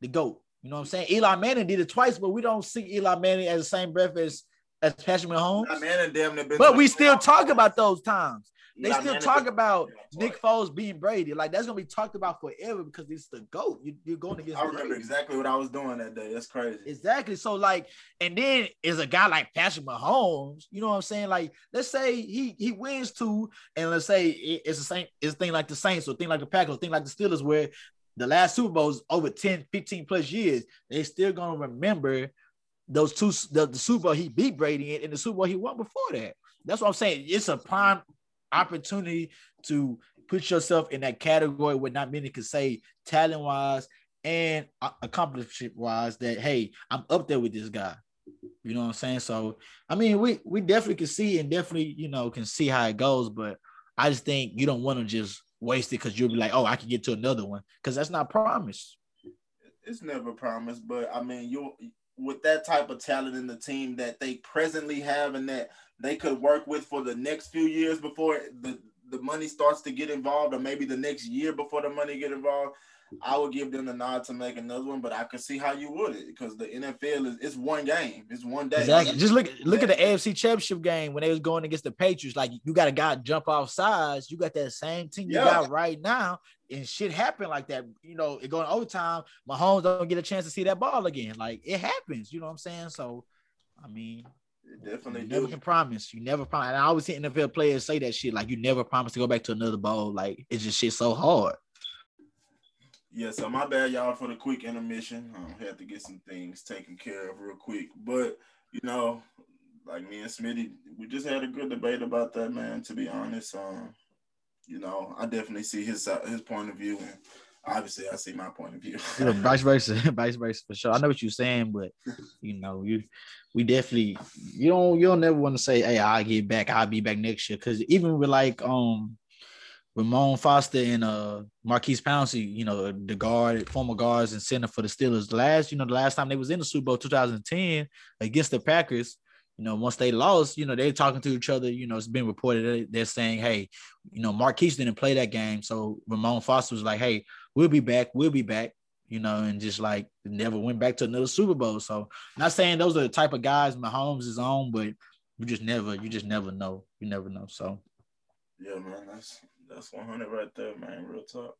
the GOAT. You know what I'm saying? Eli Manning did it twice, but we don't see Eli Manning as the same breath as, as Patrick Mahomes. Eli Manning damn near been but we still talk about those times. They Eli still Manning talk about Nick Foles being Brady. Like, that's going to be talked about forever because it's the GOAT. You, you're going against I remember Brady. Exactly what I was doing that day. That's crazy. Exactly. So, like, and then is a guy like Patrick Mahomes, you know what I'm saying? Like, let's say he he wins two, and let's say it, it's the same, it's a thing like the Saints or a thing like the Packers or a thing like the Steelers where the last Super Bowls over ten, fifteen plus years, they're still going to remember those two, the, the Super Bowl he beat Brady in and the Super Bowl he won before that. That's what I'm saying. It's a prime opportunity to put yourself in that category where not many can say talent-wise and accomplishment-wise that, hey, I'm up there with this guy. You know what I'm saying? So, I mean, we we definitely can see and definitely, you know, can see how it goes, but I just think you don't want to just waste it because you'll be like, oh, I can get to another one because that's not promised. It's never promised, but I mean, you with that type of talent in the team that they presently have and that they could work with for the next few years before the, the money starts to get involved, or maybe the next year before the money get involved, I would give them the nod to make another one, but I could see how you would it because the N F L is it's one game, it's one day. Exactly. Just look look at the A F C Championship game when they was going against the Patriots. Like you got a guy jump off sides, you got that same team you yeah. got right now, and shit happened like that. You know, it going overtime. Mahomes don't get a chance to see that ball again. Like it happens. You know what I'm saying? So, I mean. It definitely you do. Never can promise. You never promise. And I always hear N F L players say that shit. Like you never promise to go back to another bowl. Like it's just shit so hard. Yeah, so my bad, y'all, for the quick intermission. Um, I had to get some things taken care of real quick. But, you know, like me and Smitty, we just had a good debate about that, man, to be honest. Um, you know, I definitely see his uh, his point of view, and obviously I see my point of view. Yeah, vice versa, vice versa, for sure. I know what you're saying, but, you know, you we definitely – you don't you don't never want to say, hey, I'll get back, I'll be back next year. Because even with, like – um. Ramon Foster and uh Maurkice Pouncey, you know, the guard, former guards and center for the Steelers. Last, you know, the last time they was in the Super Bowl two thousand ten against the Packers, you know, once they lost, you know, they're talking to each other. You know, it's been reported they're saying, hey, you know, Maurkice didn't play that game. So Ramon Foster was like, hey, we'll be back, we'll be back, you know, and just like never went back to another Super Bowl. So not saying those are the type of guys Mahomes is on, but you just never, you just never know. You never know. So yeah, man, that's That's one hundred right there, man. Real talk.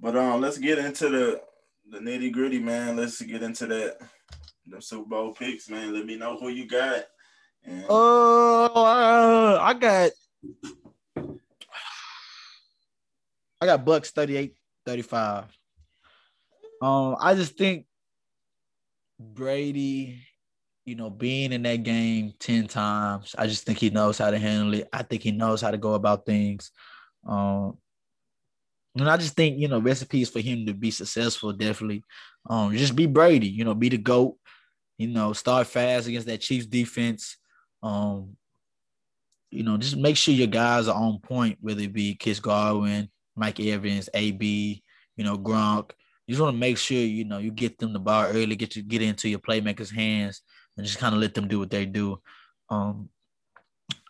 But um, let's get into the, the nitty gritty, man. Let's get into that the Super Bowl picks, man. Let me know who you got. And- oh, uh, I got I got Bucks thirty-eight thirty-five. Um, I just think Brady, you know, being in that game ten times, I just think he knows how to handle it. I think he knows how to go about things. Um, and I just think, you know, recipes for him to be successful, definitely. Um, just be Brady, you know, be the GOAT, you know, start fast against that Chiefs defense. Um, you know, just make sure your guys are on point, whether it be Chris Godwin, Mike Evans, A B, you know, Gronk. You just want to make sure, you know, you get them the ball early, get you get into your playmakers' hands, and just kind of let them do what they do. Um,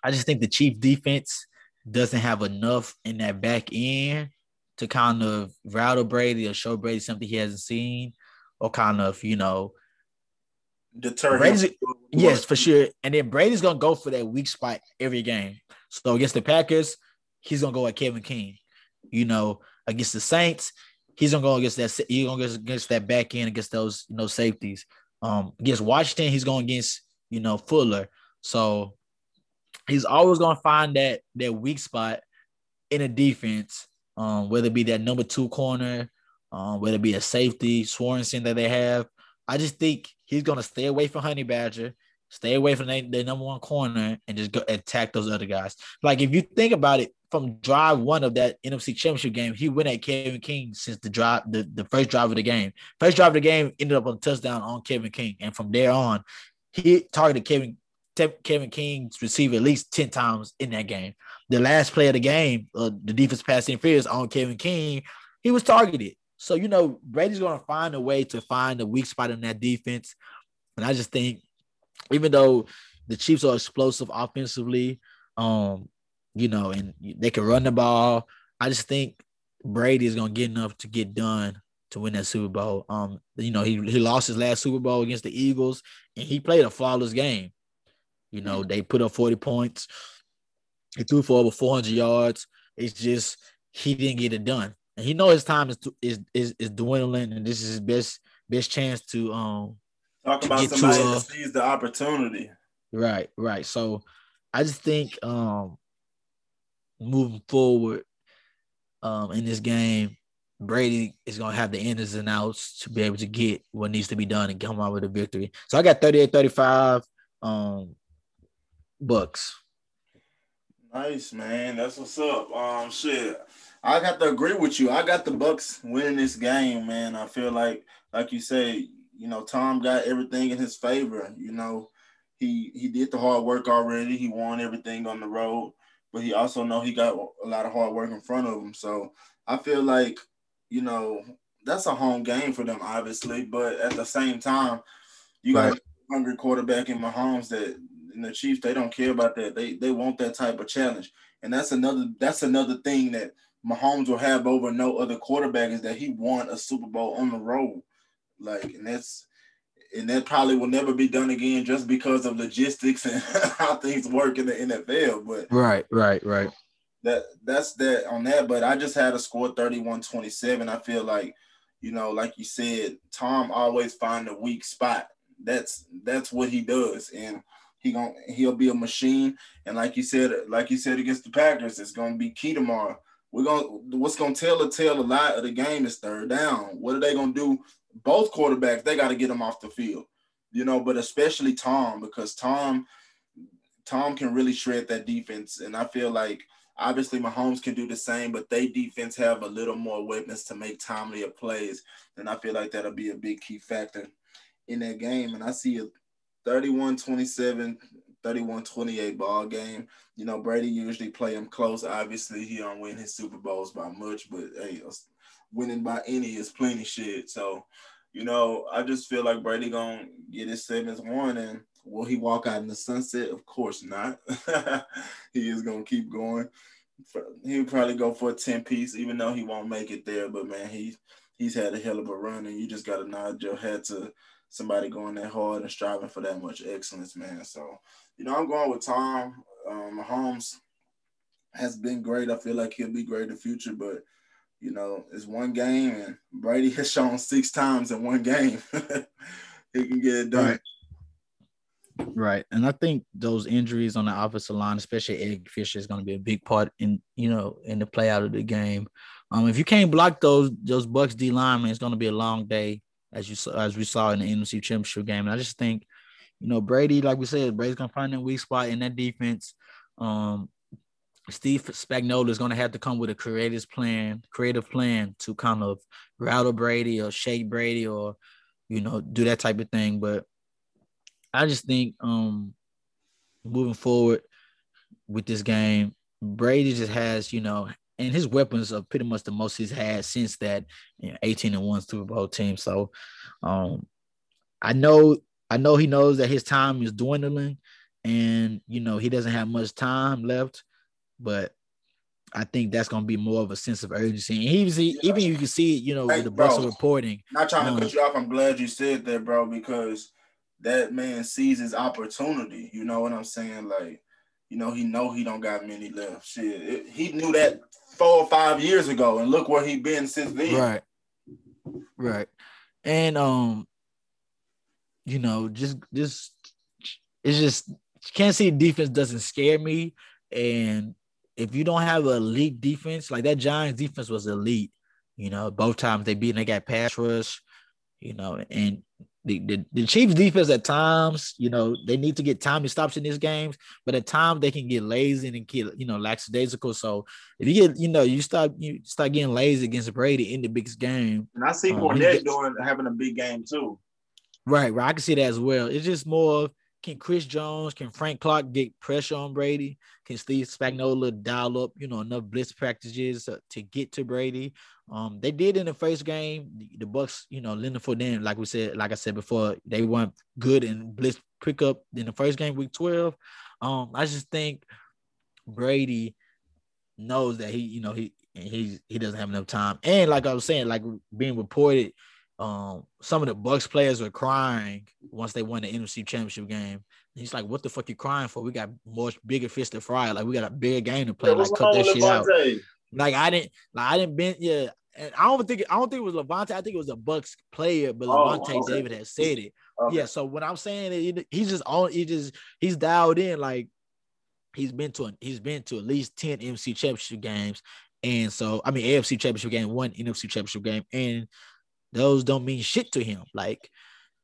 I just think the Chiefs defense doesn't have enough in that back end to kind of rattle Brady or show Brady something he hasn't seen or kind of, you know, deter him. Yes, for sure. And then Brady's going to go for that weak spot every game. So against the Packers, he's going to go at Kevin King. You know, against the Saints, he's going to go against that he's going to go against that back end, against those, you know, safeties. Um, against Washington, he's going against, you know, Fuller. So he's always going to find that that weak spot in a defense, um, whether it be that number two corner, um, whether it be a safety, Swanson that they have. I just think he's going to stay away from Honey Badger, stay away from their, their number one corner, and just go attack those other guys. Like, if you think about it, from drive one of that N F C Championship game, he went at Kevin King since the drive, the, the first drive of the game. First drive of the game ended up on a touchdown on Kevin King, and from there on, he targeted Kevin Kevin King's receiver at least ten times in that game. The last play of the game, uh, the defense pass interference on Kevin King, he was targeted. So, you know, Brady's going to find a way to find a weak spot in that defense. And I just think, even though the Chiefs are explosive offensively, um, you know, and they can run the ball, I just think Brady is going to get enough to get done to win that Super Bowl. Um, you know, he, he lost his last Super Bowl against the Eagles, and he played a flawless game. You know, they put up forty points. He threw for over four hundred yards. It's just he didn't get it done. And he knows his time is is is, is dwindling, and this is his best best chance to um talk to about somebody to, uh, that sees the opportunity. Right, right. So I just think um moving forward um in this game, Brady is going to have the innings and outs to be able to get what needs to be done and come out with a victory. So I got thirty-eight thirty-five um Bucks. Nice, man. That's what's up. Um, shit, I got to agree with you. I got the Bucks winning this game, man. I feel like, like you say, you know, Tom got everything in his favor. You know, he he did the hard work already. He won everything on the road, but he also know he got a lot of hard work in front of him. So I feel like, you know, that's a home game for them, obviously. But at the same time, you right. got a hungry quarterback in Mahomes that and the Chiefs, they don't care about that. They they want that type of challenge. And that's another that's another thing that Mahomes will have over no other quarterback is that he won a Super Bowl on the road. Like, and that's and that probably will never be done again just because of logistics and how things work in the N F L. But right, right, right. That that's that on that. But I just had a score thirty-one twenty-seven. I feel like, you know, like you said, Tom always finds a weak spot. That's that's what he does. And He gonna he'll be a machine, and like you said, like you said against the Packers, it's gonna be key tomorrow. We're gonna what's gonna tell the tale a lot of the game is third down. What are they gonna do? Both quarterbacks, they got to get them off the field, you know. But especially Tom, because Tom, Tom can really shred that defense, and I feel like obviously Mahomes can do the same, but they defense have a little more weapons to make timelier plays, and I feel like that'll be a big key factor in that game. And I see a thirty-one twenty-seven, thirty-one twenty-eight ball game. You know, Brady usually play him close. Obviously, he don't win his Super Bowls by much, but hey, winning by any is plenty shit. So, you know, I just feel like Brady gonna get his seventh one, and will he walk out in the sunset? Of course not. He is gonna keep going. He'll probably go for a ten-piece, even though he won't make it there. But man, he he's had a hell of a run, and you just gotta nod your head to somebody going that hard and striving for that much excellence, man. So, you know, I'm going with Tom. Um, Mahomes has been great. I feel like he'll be great in the future, but, you know, it's one game, and Brady has shown six times in one game. He can get it done. Right. right. And I think those injuries on the offensive line, especially Eric Fisher, is going to be a big part in, you know, in the play out of the game. Um, if you can't block those, those Bucks D linemen, it's going to be a long day. As you as we saw in the N F C Championship game, and I just think, you know, Brady, like we said, Brady's gonna find that weak spot in that defense. Um, Steve Spagnuolo is gonna have to come with a creative plan, creative plan to kind of rattle Brady or shake Brady or, you know, do that type of thing. But I just think um, moving forward with this game, Brady just has, you know. And his weapons are pretty much the most he's had since that, you know, eighteen and one Super Bowl team. So, um, I know, I know he knows that his time is dwindling, and you know he doesn't have much time left. But I think that's going to be more of a sense of urgency. And he was, yeah. even you can see, you know, hey, with the bus reporting. Not trying to um, cut you off. I'm glad you said that, bro, because that man sees his opportunity. You know what I'm saying? Like, you know, he know he don't got many left. Shit, it, he knew that four or five years ago, and look where he been since then. Right, right, and um, you know, just just it's just can't see defense doesn't scare me. And if you don't have an elite defense like that, Giants defense was elite. You know, both times they beat, and they got pass rush. You know, and the, the the Chiefs defense at times, you know, they need to get timely stops in these games, but at times they can get lazy and kill, you know, lackadaisical. So if you get, you know, you start you start getting lazy against Brady in the biggest game. And I see Fournette um, doing having a big game too. Right, right. I can see that as well. It's just more of, can Chris Jones, can Frank Clark get pressure on Brady? Can Steve Spagnuolo dial up, you know, enough blitz practices to, to get to Brady? Um, they did in the first game. The, the Bucs, you know, Leonard Fournette, like we said, like I said before, they weren't good in blitz pickup in the first game, week twelve. Um, I just think Brady knows that he, you know, he he he doesn't have enough time. And like I was saying, like being reported. Um, some of the Bucs players were crying once they won the N F C Championship game. And he's like, "What the fuck you crying for? We got more bigger fish to fry. Like we got a bigger game to play. Like cut that shit out." Like I didn't, like I didn't bend. Yeah, and I don't think I don't think it was Lavonte. I think it was a Bucs player, but Lavonte oh, okay. David had said it. Okay. Yeah. So what I'm saying is, he's just on. He just he's dialed in. Like he's been to an, he's been to at least ten N F C Championship games, and so I mean A F C Championship game, one N F C Championship game, and those don't mean shit to him. Like,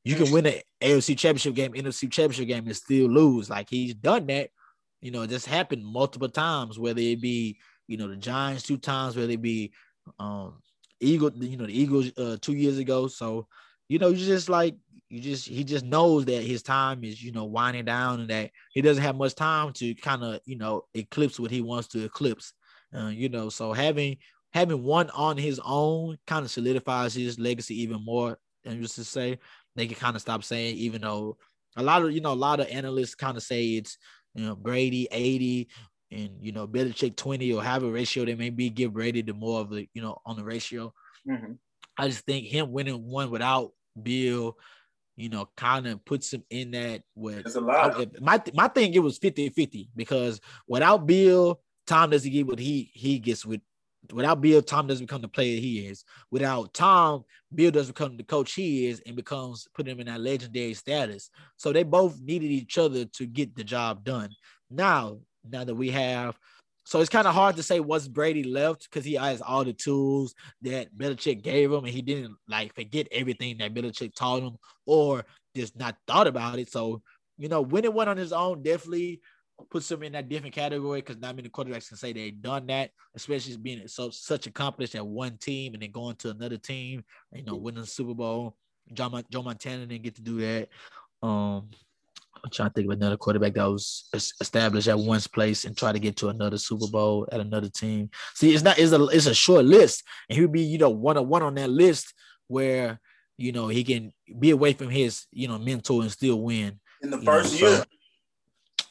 you can win an A F C Championship game, N F C Championship game, and still lose. Like, he's done that. You know, this happened multiple times, whether it be, you know, the Giants two times, whether it be um, Eagle, you know, the Eagles uh, two years ago. So, you know, you just like, you just, he just knows that his time is, you know, winding down and that he doesn't have much time to kind of, you know, eclipse what he wants to eclipse. Uh, you know, so having, having one on his own kind of solidifies his legacy even more. And just to say, they can kind of stop saying, even though a lot of, you know, a lot of analysts kind of say it's, you know, Brady eighty and, you know, Belichick twenty, or have a ratio that maybe give Brady the more of the, you know, on the ratio. Mm-hmm. I just think him winning one without Bill, you know, kind of puts him in that. With, That's a lot. I, my, my thing, it was fifty-fifty, because without Bill, Tom doesn't get what he, he gets with. Without Bill, Tom doesn't become the player he is. Without Tom, Bill doesn't become the coach he is, and becomes put him in that legendary status. So they both needed each other to get the job done. Now, now that we have, so it's kind of hard to say what's Brady left, because he has all the tools that Belichick gave him, and he didn't like forget everything that Belichick taught him, or just not thought about it. So, you know, winning one on his own definitely puts him in that different category, because not many quarterbacks can say they've done that, especially being so such accomplished at one team and then going to another team, you know, winning the Super Bowl. John, Joe Montana didn't get to do that. Um, I'm trying to think of another quarterback that was established at one place and try to get to another Super Bowl at another team. See, it's not it's a it's a short list, and he'll be, you know, one on one on that list where, you know, he can be away from his, you know, mentor and still win in the first year. So,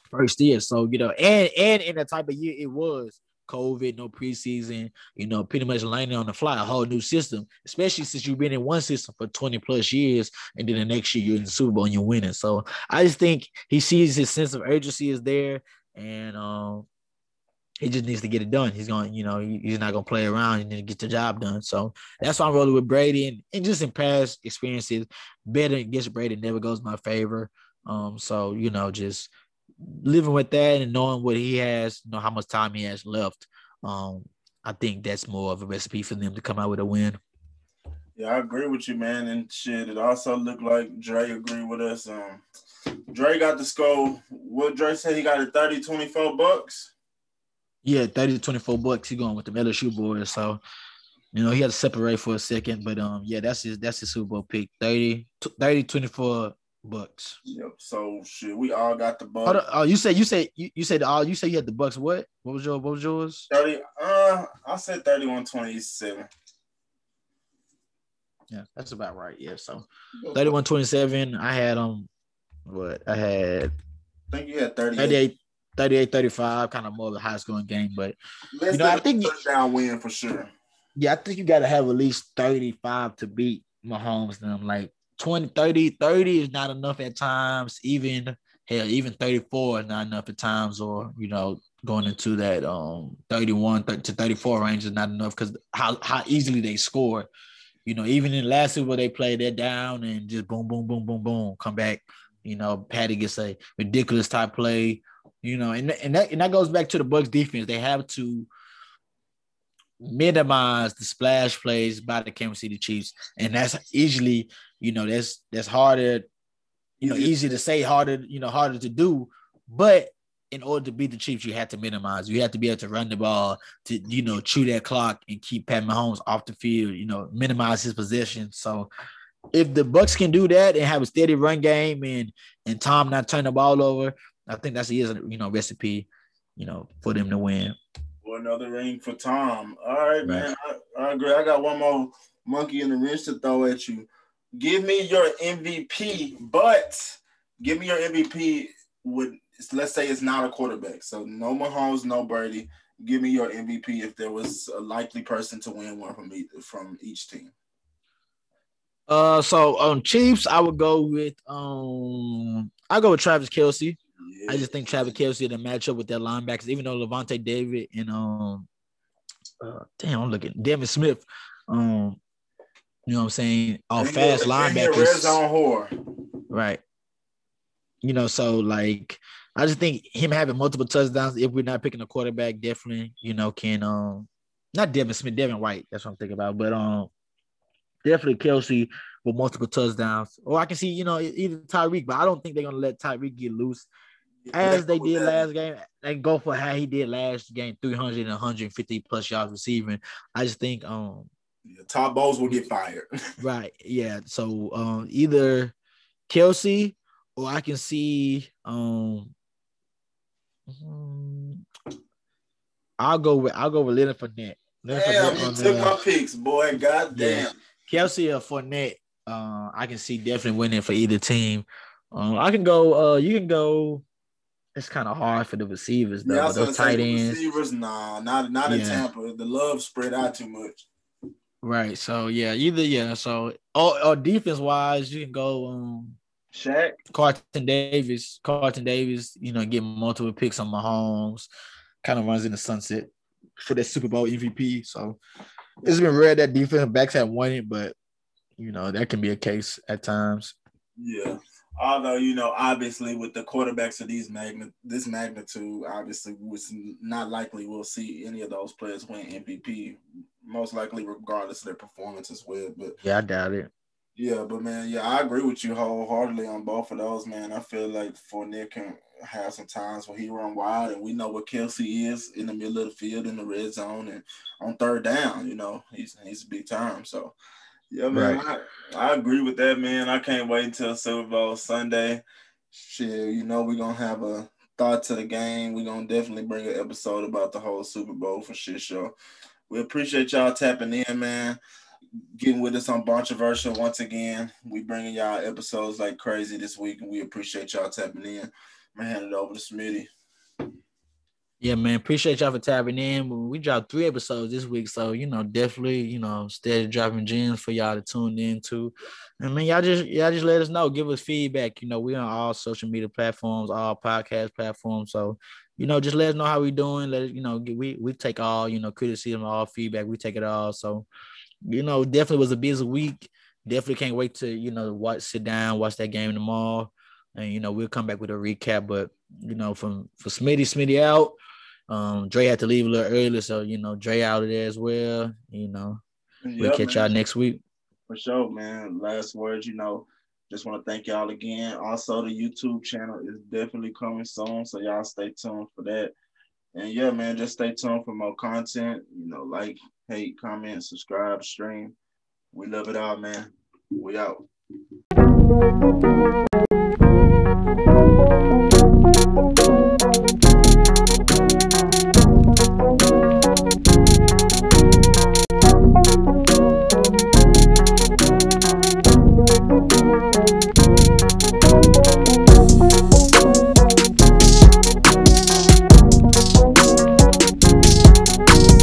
First year, so you know, and and in the type of year it was, COVID, no preseason, you know, pretty much landing on the fly, a whole new system, especially since you've been in one system for twenty plus years, and then the next year you're in the Super Bowl and you're winning. So I just think he sees his sense of urgency is there, and um, he just needs to get it done. He's going, you know, he's not gonna play around and then get the job done. So that's why I'm rolling with Brady, and, and just in past experiences, betting against Brady never goes in my favor. Um, so you know, just living with that and knowing what he has, you know, how much time he has left, um, I think that's more of a recipe for them to come out with a win. Yeah, I agree with you, man. And shit, it also looked like Dre agreed with us. Um, Dre got the score. What Dre said, he got a thirty twenty-four bucks. Yeah, thirty to twenty-four bucks. He going with the L S U boys. So, you know, he had to separate for a second. But, um, yeah, that's his that's his Super Bowl pick, thirty, thirty twenty-four Bucks. Yep. So shit, we all got the Bucks. Oh, you said you said you, you said all you said you had the Bucks. What? What was your what was yours? Thirty. Uh, I said thirty-one twenty-seven. Yeah, that's about right. Yeah. So thirty-one twenty-seven. I had um, what I had. I think you had thirty-eight. thirty-eight thirty-five. Kind of more of a high scoring game, but Let's you know, I think touchdown win for sure. Yeah, I think you got to have at least thirty-five to beat Mahomes. And I'm like, twenty, thirty, thirty is not enough at times. Even hell, even thirty-four is not enough at times, or you know, going into that um thirty-one to thirty-four range is not enough, because how, how easily they score. You know, even in last year where they played that down and just boom, boom, boom, boom, boom, come back. You know, Patty gets a ridiculous type play. You know, and and that and that goes back to the Bucs defense. They have to minimize the splash plays by the Kansas City Chiefs, and that's easily, you know, that's that's harder, you know, easy to say, harder, you know, harder to do. But in order to beat the Chiefs, you have to minimize. You have to be able to run the ball, to, you know, chew that clock and keep Pat Mahomes off the field, you know, minimize his possession. So if the Bucs can do that and have a steady run game, and and Tom not turn the ball over, I think that's the, you know, recipe, you know, for them to win. Another ring for Tom. All right, man. I, I agree. I got one more monkey in the wrench to throw at you. Give me your M V P, but give me your M V P with, let's say it's not a quarterback. So no Mahomes, no Brady. Give me your M V P if there was a likely person to win one from each, from each team. Uh, so on um, Chiefs, I would go with um, I go with Travis Kelce. Yeah. I just think Travis Kelce did a matchup with their linebackers, even though Lavonte David and um, uh, damn, I'm looking Devin Smith, um, you know what I'm saying, all fast linebackers. Red zone whore. Right. You know, so like, I just think him having multiple touchdowns, if we're not picking a quarterback, definitely, you know, can um, not Devin Smith, Devin White. That's what I'm thinking about, but um, definitely Kelce with multiple touchdowns, or I can see, you know, either Tyreek, but I don't think they're gonna let Tyreek get loose. As they did last game, they go for how he did last game, three hundred and one fifty plus yards receiving. I just think um yeah, Todd Bowles will get fired. Right. Yeah. So um either Kelce, or I can see um I'll go with I'll go with Leonard Fournette. Never damn, you took my picks, boy. God damn. Yeah. Kelce or Fournette, uh, I can see definitely winning for either team. Um, I can go. Uh, you can go. It's kind of hard for the receivers though. Yeah, those tight ends. Receivers, nah, not not yeah. in Tampa. The love spread out too much. Right. So yeah, either yeah. So or, or defense wise, you can go. Um, Shaq, Carlton Davis, Carlton Davis. You know, get multiple picks on Mahomes. Kind of runs in the sunset for that Super Bowl M V P. So it's been rare that defensive backs have won it, but you know that can be a case at times. Yeah. Although, you know, obviously with the quarterbacks of these magni- this magnitude, obviously it's not likely we'll see any of those players win M V P, most likely regardless of their performance as well. But yeah, I doubt it. Yeah, but, man, yeah, I agree with you wholeheartedly on both of those, man. I feel like Fournette can have some times where he run wide, and we know what Kelce is in the middle of the field, in the red zone, and on third down, you know, he's, he's a big time, so. Yeah, man, right. I, I agree with that, man. I can't wait until Super Bowl Sunday. Shit, you know we're going to have a thought to the game. We're going to definitely bring an episode about the whole Super Bowl for shit show. We appreciate y'all tapping in, man, getting with us on Bontroversial once again. We bringing y'all episodes like crazy this week, and we appreciate y'all tapping in. I'm going to hand it over to Smitty. Yeah, man, appreciate y'all for tapping in. We dropped three episodes this week, so, you know, definitely, you know, steady dropping gems for y'all to tune in to. And, man, y'all just y'all just let us know. Give us feedback. You know, we're on all social media platforms, all podcast platforms. So, you know, just let us know how we doing. Let us, you know, we, we take all, you know, criticism, all feedback. We take it all. So, you know, definitely was a busy week. Definitely can't wait to, you know, watch, sit down, watch that game tomorrow. And, you know, we'll come back with a recap. But, you know, from for Smitty, Smitty out. Um, Dre had to leave a little early, so, you know, Dre out of there as well. You know, yep, we'll catch man. y'all next week. For sure, man. Last words, you know, just want to thank y'all again. Also, the YouTube channel is definitely coming soon, so y'all stay tuned for that. And, yeah, man, just stay tuned for more content. You know, like, hate, comment, subscribe, stream. We love it all, man. We out.